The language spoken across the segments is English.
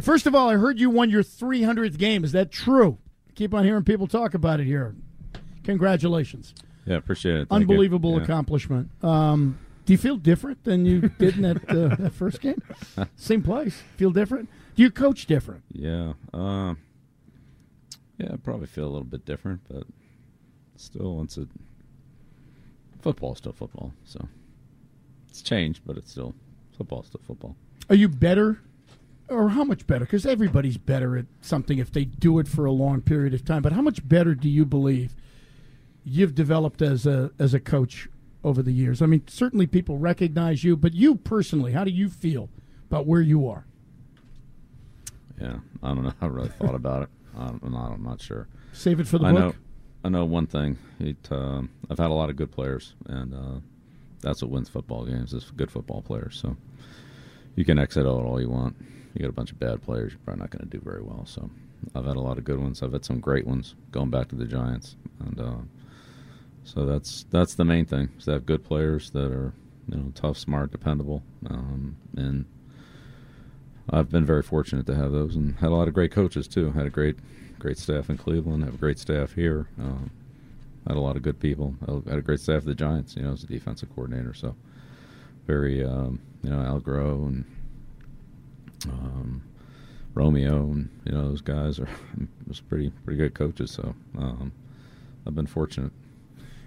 First of all, I heard you won your 300th game. Is that true? I keep on hearing people talk about it here. Congratulations. Yeah, appreciate it. Thank Unbelievable yeah. accomplishment. Do you feel different than you did in that, that first game? Same place. Feel different? Do you coach different? Yeah. Yeah, I probably feel a little bit different, but still, once it football's still football, so it's changed, but it's still football's still football. Are you better, or how much better? Because everybody's better at something if they do it for a long period of time. But how much better do you believe you've developed as a coach over the years? I mean, certainly people recognize you, but you personally, how do you feel about where you are? Yeah, I don't know. I really thought about it. I'm not sure. Save it for the book. I know one thing. I've had a lot of good players, and that's what wins football games is good football players. So you can exit out all you want. You got a bunch of bad players, you're probably not going to do very well. So I've had a lot of good ones. I've had some great ones going back to the Giants. And so that's the main thing is to have good players that are tough, smart, dependable. And I've been very fortunate to have those and had a lot of great coaches, too. Had a great staff in Cleveland, have a great staff here. Had a lot of good people. Had a great staff at the Giants, as a defensive coordinator. So very, Al Groh and Romeo and, those guys are just pretty good coaches. So I've been fortunate.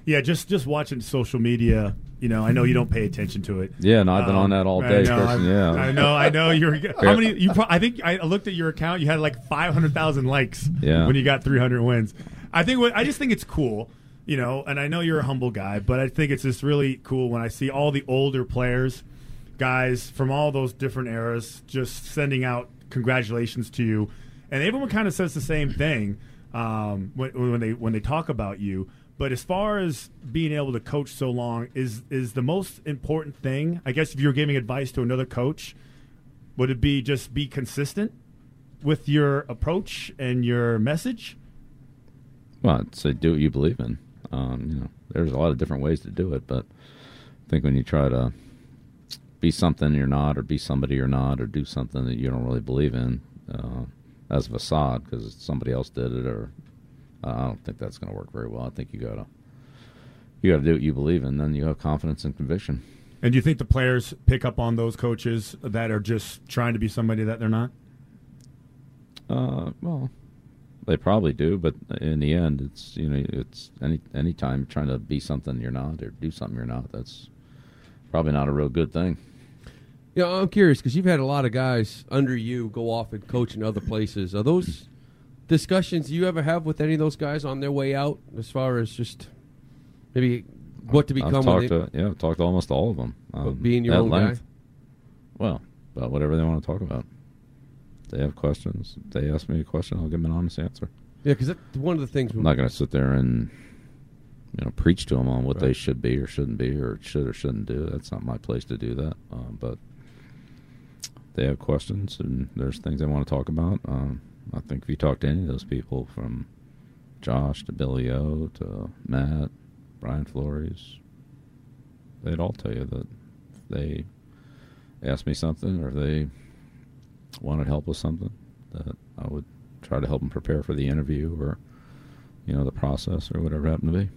Yeah, just watching social media, I know you don't pay attention to it. Yeah, no, I've been on that all day. I know. How many? I think I looked at your account. You had like 500,000 likes when you got 300 wins. I just think it's cool, and I know you're a humble guy, but I think it's just really cool when I see all the older players, guys from all those different eras, just sending out congratulations to you. And everyone kind of says the same thing when they talk about you. But as far as being able to coach so long, is the most important thing, I guess if you were giving advice to another coach, would it be just be consistent with your approach and your message? Well, I'd say do what you believe in. There's a lot of different ways to do it, but I think when you try to be something you're not or be somebody you're not or do something that you don't really believe in as a facade because somebody else did it or I don't think that's going to work very well. I think you got to do what you believe in, then you have confidence and conviction. And do you think the players pick up on those coaches that are just trying to be somebody that they're not? Well, they probably do, but in the end, it's it's any time trying to be something you're not or do something you're not. That's probably not a real good thing. Yeah, I'm curious because you've had a lot of guys under you go off and coach in other places. Are those discussions you ever have with any of those guys on their way out as far as just maybe what to become? I've talked to almost all of them. Being your own guy? Well, about whatever they want to talk about. If they have questions, if they ask me a question, I'll give them an honest answer. Yeah, because that's one of the things. I'm not going to sit there and preach to them on what they should be or shouldn't be or should or shouldn't do. That's not my place to do that. But they have questions and there's things they want to talk about. I think if you talk to any of those people, from Josh to Billy O to Matt, Brian Flores, they'd all tell you that they asked me something or they wanted help with something that I would try to help them prepare for the interview or, the process or whatever it happened to be.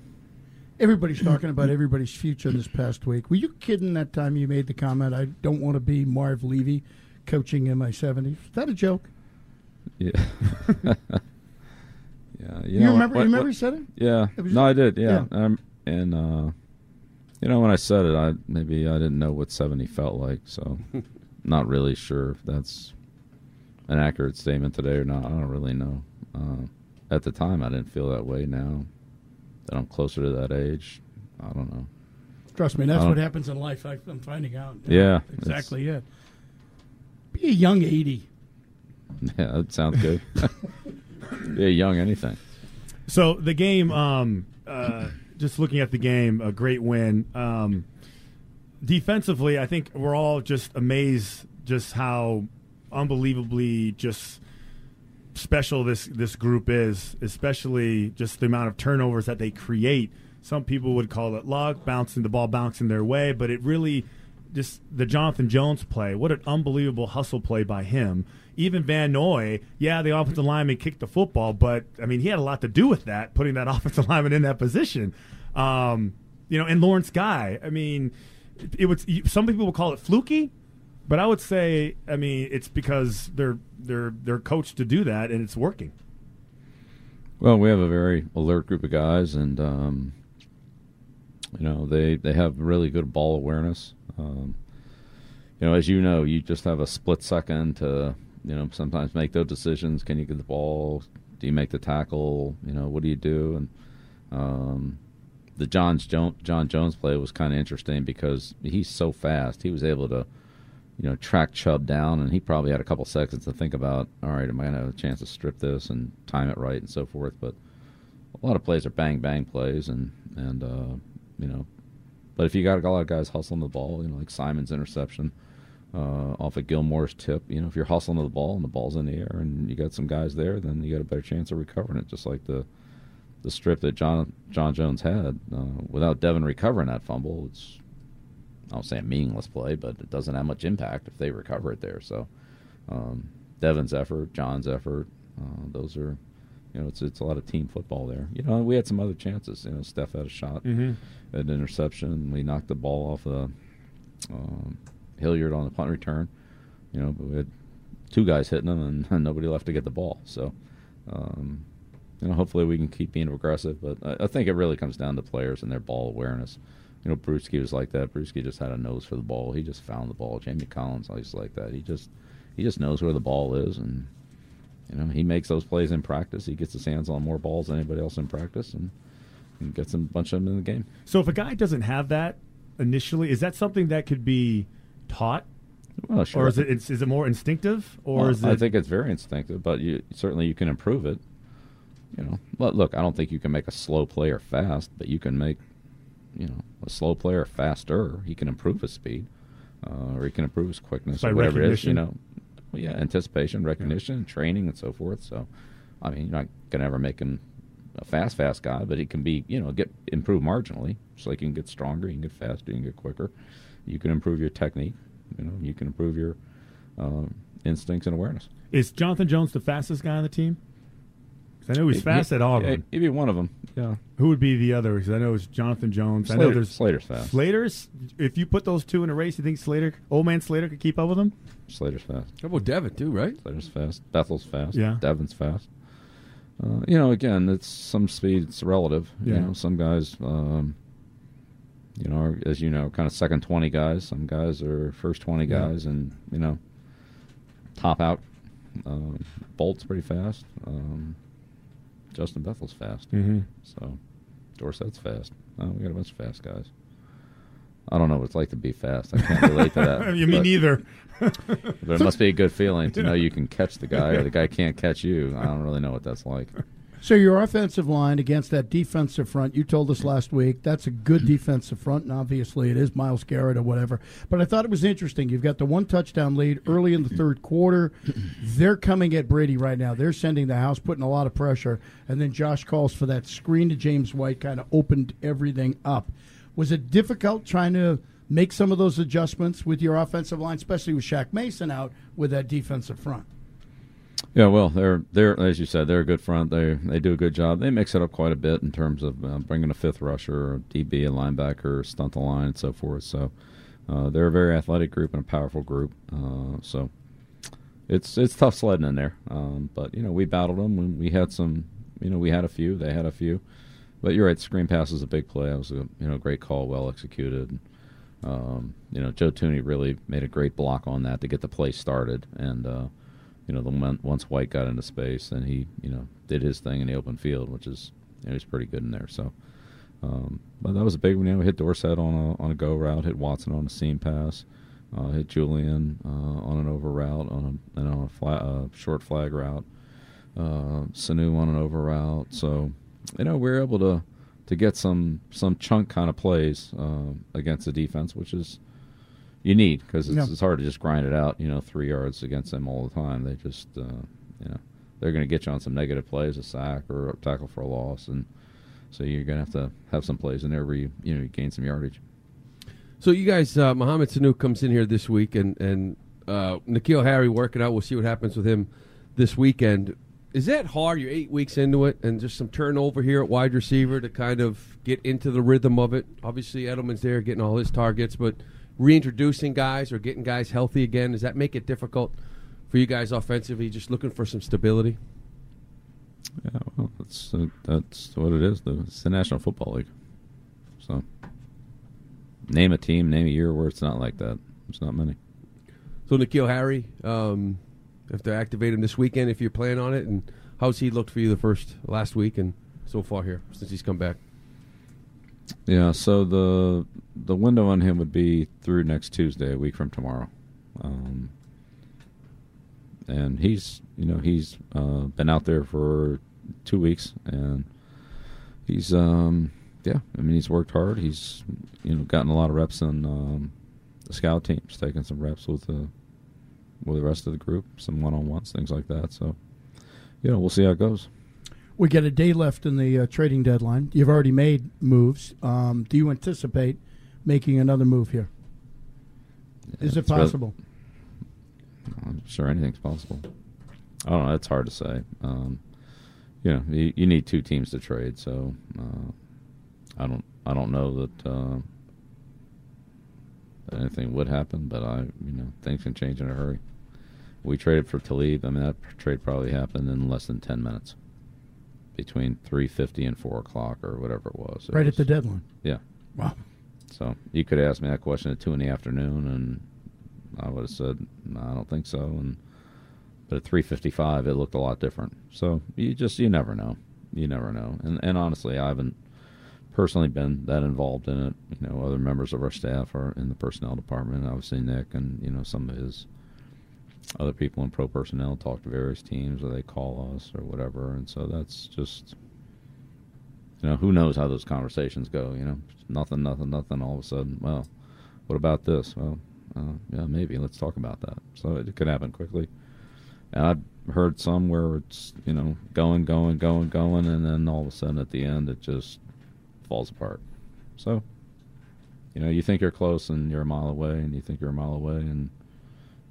Everybody's talking about everybody's future this past week. Were you kidding that time you made the comment, I don't want to be Marv Levy coaching in my 70s? Is that a joke? Yeah. Yeah. You remember you said it? Yeah. I did. Yeah. And, when I said it, I didn't know what 70 felt like. So not really sure if that's an accurate statement today or not. I don't really know. At the time, I didn't feel that way. Now that I'm closer to that age, I don't know. Trust me, that's what happens in life. I'm finding out. Yeah. Exactly it. Be a young 80. Yeah, that sounds good. Yeah, young anything. So the game, just looking at the game, a great win. Defensively, I think we're all just amazed just how unbelievably just special this group is, especially just the amount of turnovers that they create. Some people would call it luck, bouncing the ball, bouncing their way, but it really just the Jonathan Jones play, what an unbelievable hustle play by him. Even Van Noy, yeah, the offensive lineman kicked the football, but, I mean, he had a lot to do with that, putting that offensive lineman in that position. You know, and Lawrence Guy, I mean, it was, some people will call it fluky, but I would say, I mean, it's because they're coached to do that, and it's working. Well, we have a very alert group of guys, and, you know, they have really good ball awareness. You know, as you know, you just have a split second to, you know, sometimes make those decisions. Can you get the ball? Do you make the tackle? You know, what do you do? And the John Jones play was kind of interesting because he's so fast. He was able to, you know, track Chubb down, and he probably had a couple seconds to think about, all right, am I going to have a chance to strip this and time it right and so forth. But a lot of plays are bang-bang plays, and you know, but if you got a lot of guys hustling the ball, you know, like Simon's interception off of Gilmore's tip, you know, if you're hustling to the ball and the ball's in the air and you got some guys there, then you got a better chance of recovering it, just like the strip that John Jones had. Without Devin recovering that fumble, it's, I don't say a meaningless play, but it doesn't have much impact if they recover it there. So Devin's effort, John's effort, those are, you know, it's a lot of team football there. You know, we had some other chances. You know, Steph had a shot, an interception. We knocked the ball off the Hilliard on the punt return. You know, but we had two guys hitting him and nobody left to get the ball. So, you know, hopefully we can keep being aggressive. But I think it really comes down to players and their ball awareness. You know, Bruschi was like that. Bruschi just had a nose for the ball. He just found the ball. Jamie Collins always like that. He just knows where the ball is, and you know, he makes those plays in practice. He gets his hands on more balls than anybody else in practice and gets a bunch of them in the game. So if a guy doesn't have that initially, is that something that could be taught? Well, sure. Or is it more instinctive? Or well, I think it's very instinctive, but certainly you can improve it. You know, but look, I don't think you can make a slow player fast, but you can make, you know, a slow player faster. He can improve his speed or he can improve his quickness or whatever it is, you know. Well, yeah, anticipation, recognition, training, and so forth. So, I mean, you're not going to ever make him a fast guy, but he can be, you know, get improved marginally. So you can get stronger, you can get faster, you can get quicker. You can improve your technique. You know, you can improve your instincts and awareness. Is Jonathan Jones the fastest guy on the team? Because I know he's fast at Auburn. He'd be one of them. Yeah. Who would be the other? Because I know it's Jonathan Jones. Slater, I know there's Slater's fast. Slater's. If you put those two in a race, you think Slater, old man Slater, could keep up with him? Slater's fast. How about Devin too, right? Slater's fast. Bethel's fast. Yeah. Devin's fast. You know, again, it's some speed. It's relative. Yeah. You know, some guys, you know, are, as you know, kind of second 20 guys. Some guys are first 20 guys, and you know, top out. Bolt's pretty fast. Justin Bethel's fast. So Dorsett's fast. We got a bunch of fast guys. I don't know what it's like to be fast. I can't relate to that. Me neither. But it must be a good feeling to know you can catch the guy or the guy can't catch you. I don't really know what that's like. So your offensive line against that defensive front, you told us last week, that's a good defensive front, and obviously it is Myles Garrett or whatever. But I thought it was interesting. You've got the one touchdown lead early in the third quarter. They're coming at Brady right now. They're sending the house, putting a lot of pressure. And then Josh calls for that screen to James White, kind of opened everything up. Was it difficult trying to make some of those adjustments with your offensive line, especially with Shaq Mason out with that defensive front? Yeah, well, they're as you said, they're a good front. They do a good job. They mix it up quite a bit in terms of bringing a fifth rusher, a DB, a linebacker, stunt the line, and so forth. So they're a very athletic group and a powerful group. So it's tough sledding in there. But you know, we battled them. We had some. You know, we had a few. They had a few. But you're right. Screen pass is a big play. That was a great call, well executed. You know, Joe Tooney really made a great block on that to get the play started. And you know, once White got into space, and he, you know, did his thing in the open field, which is, you know, he's pretty good in there. So, but that was a big one. You know, we hit Dorsett on a go route, hit Watson on a seam pass, hit Julian on an over route, on a short flag route, Sanu on an over route. So, you know, we were able to get some chunk kind of plays against the defense, which is you need, because it's hard to just grind it out, you know, 3 yards against them all the time. They just, you know, they're going to get you on some negative plays, a sack or a tackle for a loss, and so you're going to have some plays in there where you gain some yardage. So you guys, Mohamed Sanu comes in here this week, and Nikhil Harry working out. We'll see what happens with him this weekend. Is that hard? You're 8 weeks into it, and just some turnover here at wide receiver to kind of get into the rhythm of it. Obviously, Edelman's there getting all his targets, but reintroducing guys or getting guys healthy again, does that make it difficult for you guys offensively, just looking for some stability? Yeah, well, that's what it is, though. It's the National Football League. So name a team, name a year where it's not like that. It's not many. So Nikhil Harry, have to activate him this weekend if you're planning on it. And how's he looked for you last week and so far here since he's come back? Yeah, so the window on him would be through next Tuesday, a week from tomorrow. And he's been out there for 2 weeks, and he's he's worked hard. He's gotten a lot of reps in the scout teams, taking some reps with the rest of the group, some one-on-ones, things like that. So we'll see how it goes. We got a day left in the trading deadline. You've already made moves. Do you anticipate making another move here? Yeah, is it possible? I'm sure anything's possible. I don't know. It's hard to say. You need two teams to trade, so I don't know that anything would happen. But things can change in a hurry. We traded for Talib. That trade probably happened in less than 10 minutes, between 3:50 and 4 o'clock or whatever it was. Right at the deadline. Yeah. Wow. So you could ask me that question at 2 p.m. and I would have said, no, I don't think so. But at 3:55, it looked a lot different. So you never know. You never know. And honestly, I haven't personally been that involved in it. Other members of our staff are in the personnel department. Obviously, Nick and, some of his other people in pro personnel talk to various teams, or they call us or whatever. And so that's just, who knows how those conversations go, Nothing, all of a sudden. Well, what about this? Well, maybe let's talk about that. So it could happen quickly. And I've heard some where it's going, and then all of a sudden at the end it just falls apart. So you think you're close and you're a mile away, and you think you're a mile away, and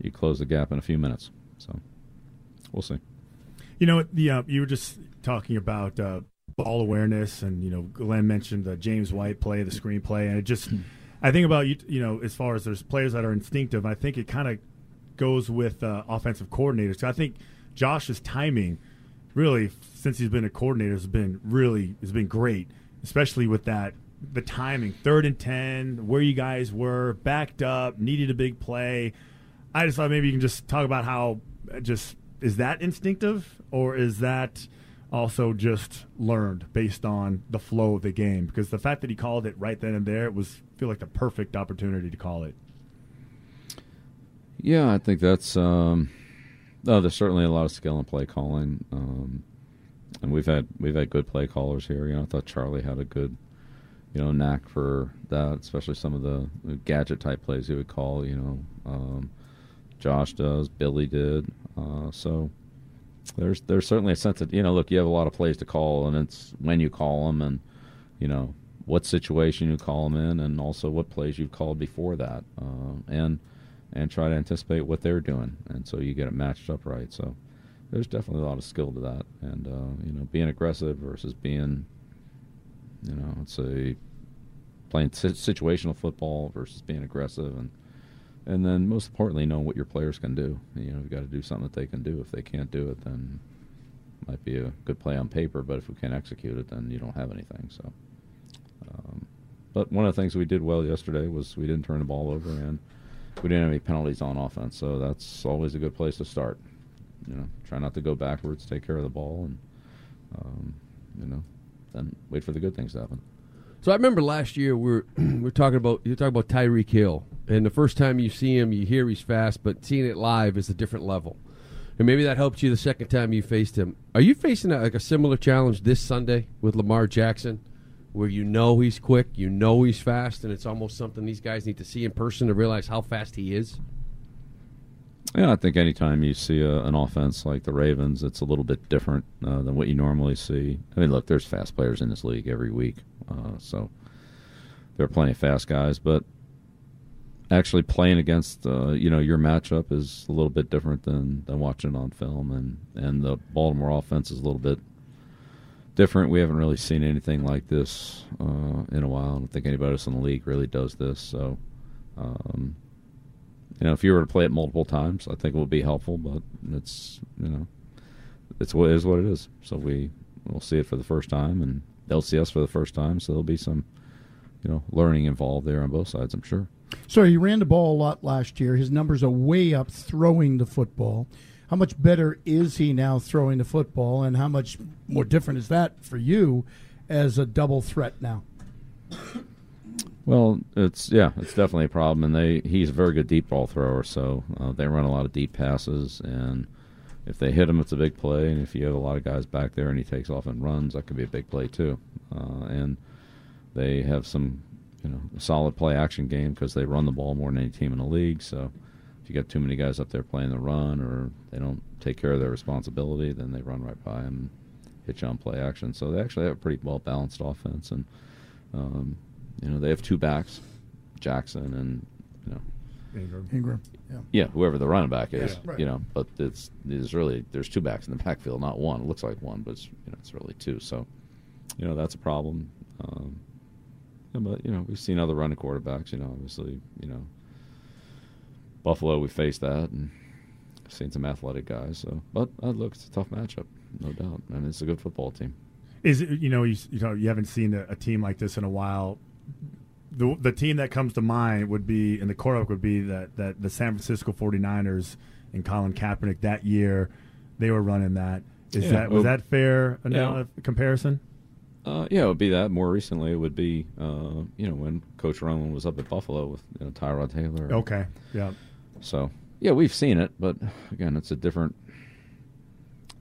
you close the gap in a few minutes. So we'll see. You were just talking about ball awareness, and Glenn mentioned the James White play, the screen play, and it just. I think about, as far as there's players that are instinctive, I think it kind of goes with offensive coordinators. So I think Josh's timing, really, since he's been a coordinator, has been great, especially with the timing. 3rd and 10, where you guys were, backed up, needed a big play. I just thought maybe you can just talk about how is that instinctive, or is that also just learned based on the flow of the game? Because the fact that he called it right then and there, it was feel like the perfect opportunity to call it. Yeah, I think that's there's certainly a lot of skill in play calling, and we've had good play callers here. I thought Charlie had a good knack for that, especially some of the gadget type plays he would call. Josh does, Billy did, so. There's certainly a sense that, you have a lot of plays to call, and it's when you call them and, what situation you call them in, and also what plays you've called before that, and try to anticipate what they're doing. And so you get it matched up right. So there's definitely a lot of skill to that. And, being aggressive versus being, let's say, playing situational football versus being aggressive, And then, most importantly, knowing what your players can do. You've got to do something that they can do. If they can't do it, then it might be a good play on paper, but if we can't execute it, then you don't have anything. So, but one of the things we did well yesterday was we didn't turn the ball over, and we didn't have any penalties on offense. So that's always a good place to start. Try not to go backwards, take care of the ball, and then wait for the good things to happen. So I remember last year we're talking about Tyreek Hill. And the first time you see him, you hear he's fast, but seeing it live is a different level. And maybe that helped you the second time you faced him. Are you facing a similar challenge this Sunday with Lamar Jackson, where he's quick, he's fast, and it's almost something these guys need to see in person to realize how fast he is? Yeah, I think any time you see an offense like the Ravens, it's a little bit different than what you normally see. Look, there's fast players in this league every week, so there are plenty of fast guys, but actually playing against your matchup is a little bit different than watching on film, and the Baltimore offense is a little bit different. We haven't really seen anything like this in a while. I don't think anybody else in the league really does this. So, if you were to play it multiple times, I think it would be helpful. But it is what it is. So we'll see it for the first time, and they'll see us for the first time. So there'll be some learning involved there on both sides, I'm sure. So he ran the ball a lot last year. His numbers are way up throwing the football. How much better is he now throwing the football, and how much more different is that for you as a double threat now? Well, it's definitely a problem, and he's a very good deep ball thrower, so they run a lot of deep passes, and if they hit him, it's a big play, and if you have a lot of guys back there and he takes off and runs, that could be a big play too. And they have some a solid play-action game because they run the ball more than any team in the league, so if you got too many guys up there playing the run or they don't take care of their responsibility, then they run right by them and hit you on play-action. So they actually have a pretty well-balanced offense, and, they have two backs, Jackson and, Ingram. Yeah, whoever the running back is, right. But it's really there's two backs in the backfield, not one. It looks like one, but it's really two. So, that's a problem. But, we've seen other running quarterbacks, obviously, Buffalo, we faced that and seen some athletic guys. So, but, look, it's a tough matchup, no doubt, and it's a good football team. Is it, you haven't seen a team like this in a while. The team that comes to mind would be, and the quarterback would be that the San Francisco 49ers and Colin Kaepernick that year, they were running that. Was that fair comparison? It would be that. More recently, it would be, when Coach Roman was up at Buffalo with Tyrod Taylor. Okay, yeah. So, yeah, we've seen it, but, again, it's a different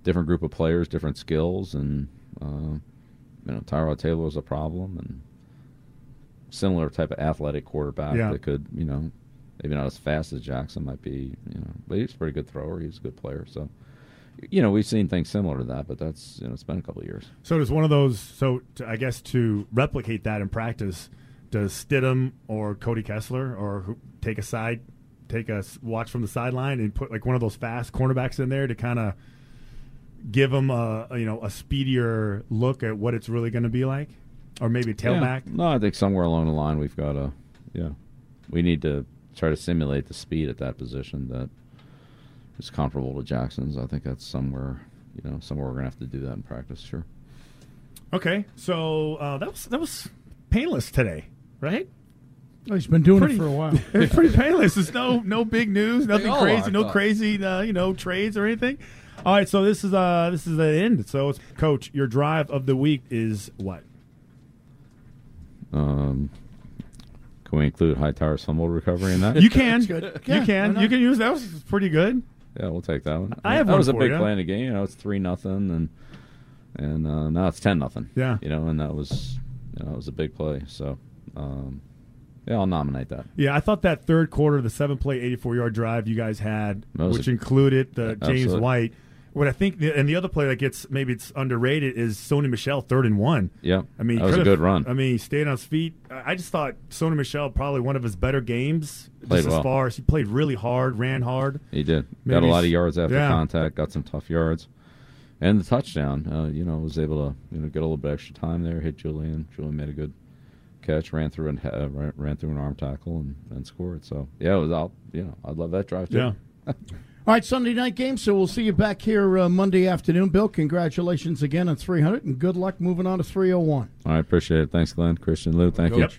group of players, different skills, and, Tyrod Taylor was a problem, and similar type of athletic quarterback that could, maybe not as fast as Jackson might be, but he's a pretty good thrower. He's a good player, so. We've seen things similar to that, but that's, it's been a couple of years. So does one of those, I guess to replicate that in practice, does Stidham or Cody Kessler take a watch from the sideline and put like one of those fast cornerbacks in there to kind of give them a speedier look at what it's really going to be like? Or maybe a tailback? Yeah. No, I think somewhere along the line we've got we need to try to simulate the speed at that position that is comparable to Jackson's. I think that's somewhere we're going to have to do that in practice, sure. Okay, so that was painless today, right? Well, he's been doing it for a while. It's pretty painless. There's no big news, nothing crazy, trades or anything. All right, so this is the end. So, Coach, your drive of the week is what? Can we include Hightower's fumble recovery in that? You can. Good. Yeah, you can. You can use that. That was pretty good. Yeah, we'll take that one. That was a big play in the game. It's 3-0, and now it's 10-0. Yeah. And that was a big play. So, I'll nominate that. Yeah, I thought that third quarter, the 7-play, 84-yard drive you guys had, which included the James White. What I think, and the other play that gets maybe it's underrated is Sony Michel 3rd and 1. Yeah, I mean that was a good run. I mean, he stayed on his feet. I just thought Sony Michel probably one of his better games. Played just well. As far as he played really hard, ran hard. He did. Maybe got a lot of yards after contact. Got some tough yards, and the touchdown. Was able to get a little bit extra time there. Hit Julian. Julian made a good catch. Ran through an arm tackle and scored. So yeah, it was out. I'd love that drive too. Yeah. All right, Sunday night game, so we'll see you back here Monday afternoon. Bill, congratulations again on 300, and good luck moving on to 301. All right, appreciate it. Thanks, Glenn, Christian, Lou. Thank you. Yep.